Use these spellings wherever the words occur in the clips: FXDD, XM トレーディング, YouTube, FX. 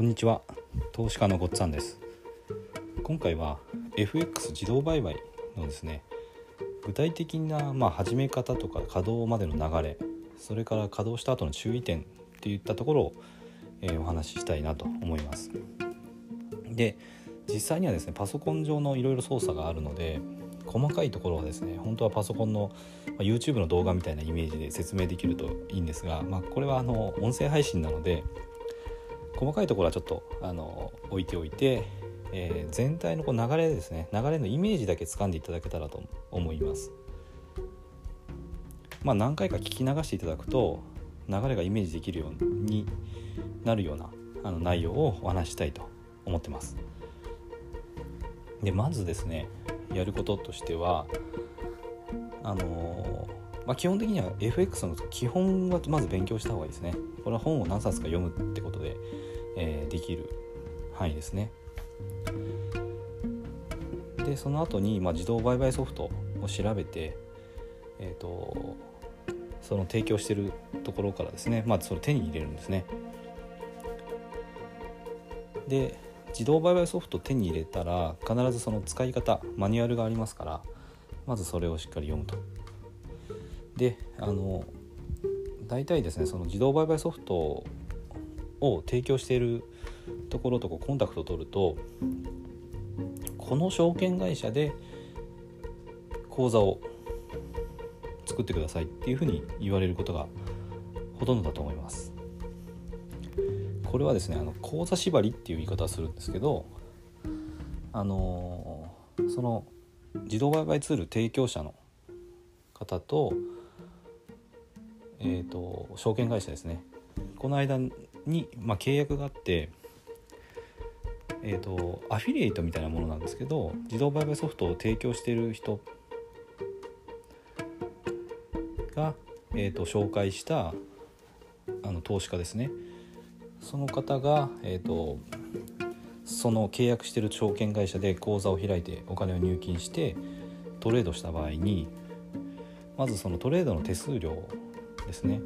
こんにちは、投資家のごっつぁんです。今回は FX 自動売買のですね、具体的な、始め方とか稼働までの流れ、それから稼働した後の注意点っていったところを、お話ししたいなと思います。で、実際にはですね、パソコン上のいろいろ操作があるので、細かいところはですね、本当はパソコンの、YouTube の動画みたいなイメージで説明できるといいんですが、これは音声配信なので、細かいところはちょっと置いておいて、全体のこう流れですね、流れのイメージだけ掴んでいただけたらと思います。何回か聞き流していただくと、流れがイメージできるようになるような内容をお話したいと思ってます。で、まずですね、やることとしては基本的には FX の基本はまず勉強した方がいいですね。これは本を何冊か読むってことで、できる範囲ですね。で、その後に、自動売買ソフトを調べて、その提供しているところからですね、それ手に入れるんですね。で、自動売買ソフトを手に入れたら、必ずその使い方、マニュアルがありますから、まずそれをしっかり読むと。で、大体ですね、その自動売買ソフトを提供しているところとコンタクトを取ると、この証券会社で口座を作ってくださいっていうふうに言われることがほとんどだと思います。これはですね、口座縛りっていう言い方をするんですけど、その自動売買ツール提供者の方と証券会社ですね、この間に、契約があって、アフィリエイトみたいなものなんですけど、自動売買ソフトを提供している人が、紹介した投資家ですね、その方が、その契約している証券会社で口座を開いてお金を入金してトレードした場合に、まずそのトレードの手数料ですね、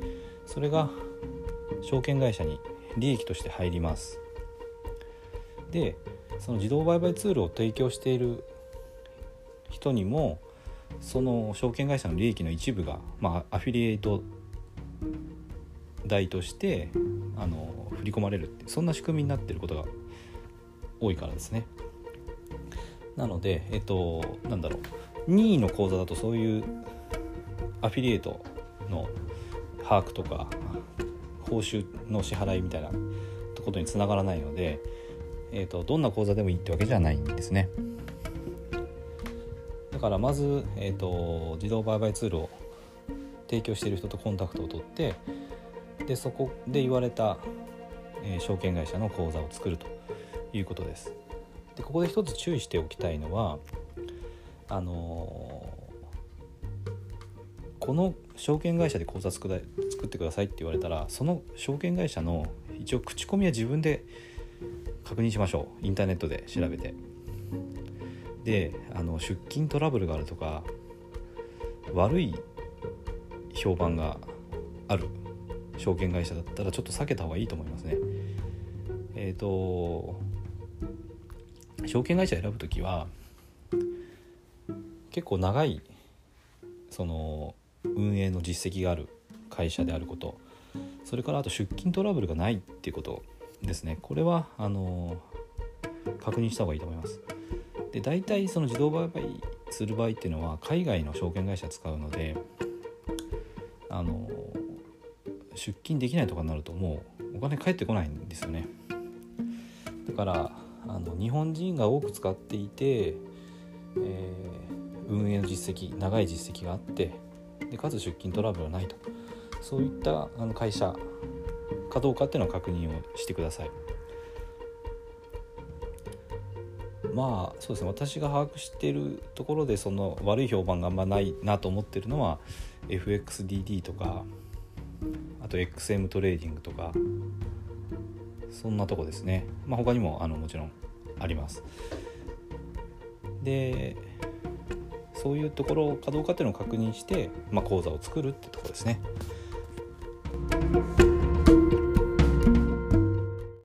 それが証券会社に利益として入ります。で、その自動売買ツールを提供している人にも、その証券会社の利益の一部が、アフィリエイト代として振り込まれるって、そんな仕組みになっていることが多いからですね。なので、任意の口座だと、そういうアフィリエイトの把握とか報酬の支払いみたいなことにつながらないので、どんな口座でもいいってわけじゃないんですね。だからまず、自動売買ツールを提供している人とコンタクトを取って、でそこで言われた、証券会社の口座を作るということです。で、ここで一つ注意しておきたいのは、この証券会社で口座作ってくださいって言われたら、その証券会社の一応口コミは自分で確認しましょう。インターネットで調べて。で、出金トラブルがあるとか、悪い評判がある証券会社だったらちょっと避けた方がいいと思いますね。証券会社選ぶときは結構長いその運営の実績がある会社であること、それからあと出金トラブルがないっていうことですね。これは確認した方がいいと思います。で、大体その自動売買する場合っていうのは、海外の証券会社使うので、出金できないとかになると、もうお金返ってこないんですよね。だから日本人が多く使っていて、運営の実績、長い実績があって、でかつ出金トラブルはないと、そういった会社かどうかっていうのは確認をしてください。そうですね、私が把握しているところで、その悪い評判があんまないなと思ってるのは FXDD とか、あと XM トレーディングとか、そんなとこですね。他にももちろんあります。で、そういうところかどうかっていうのを確認して、口座を作るってところですね。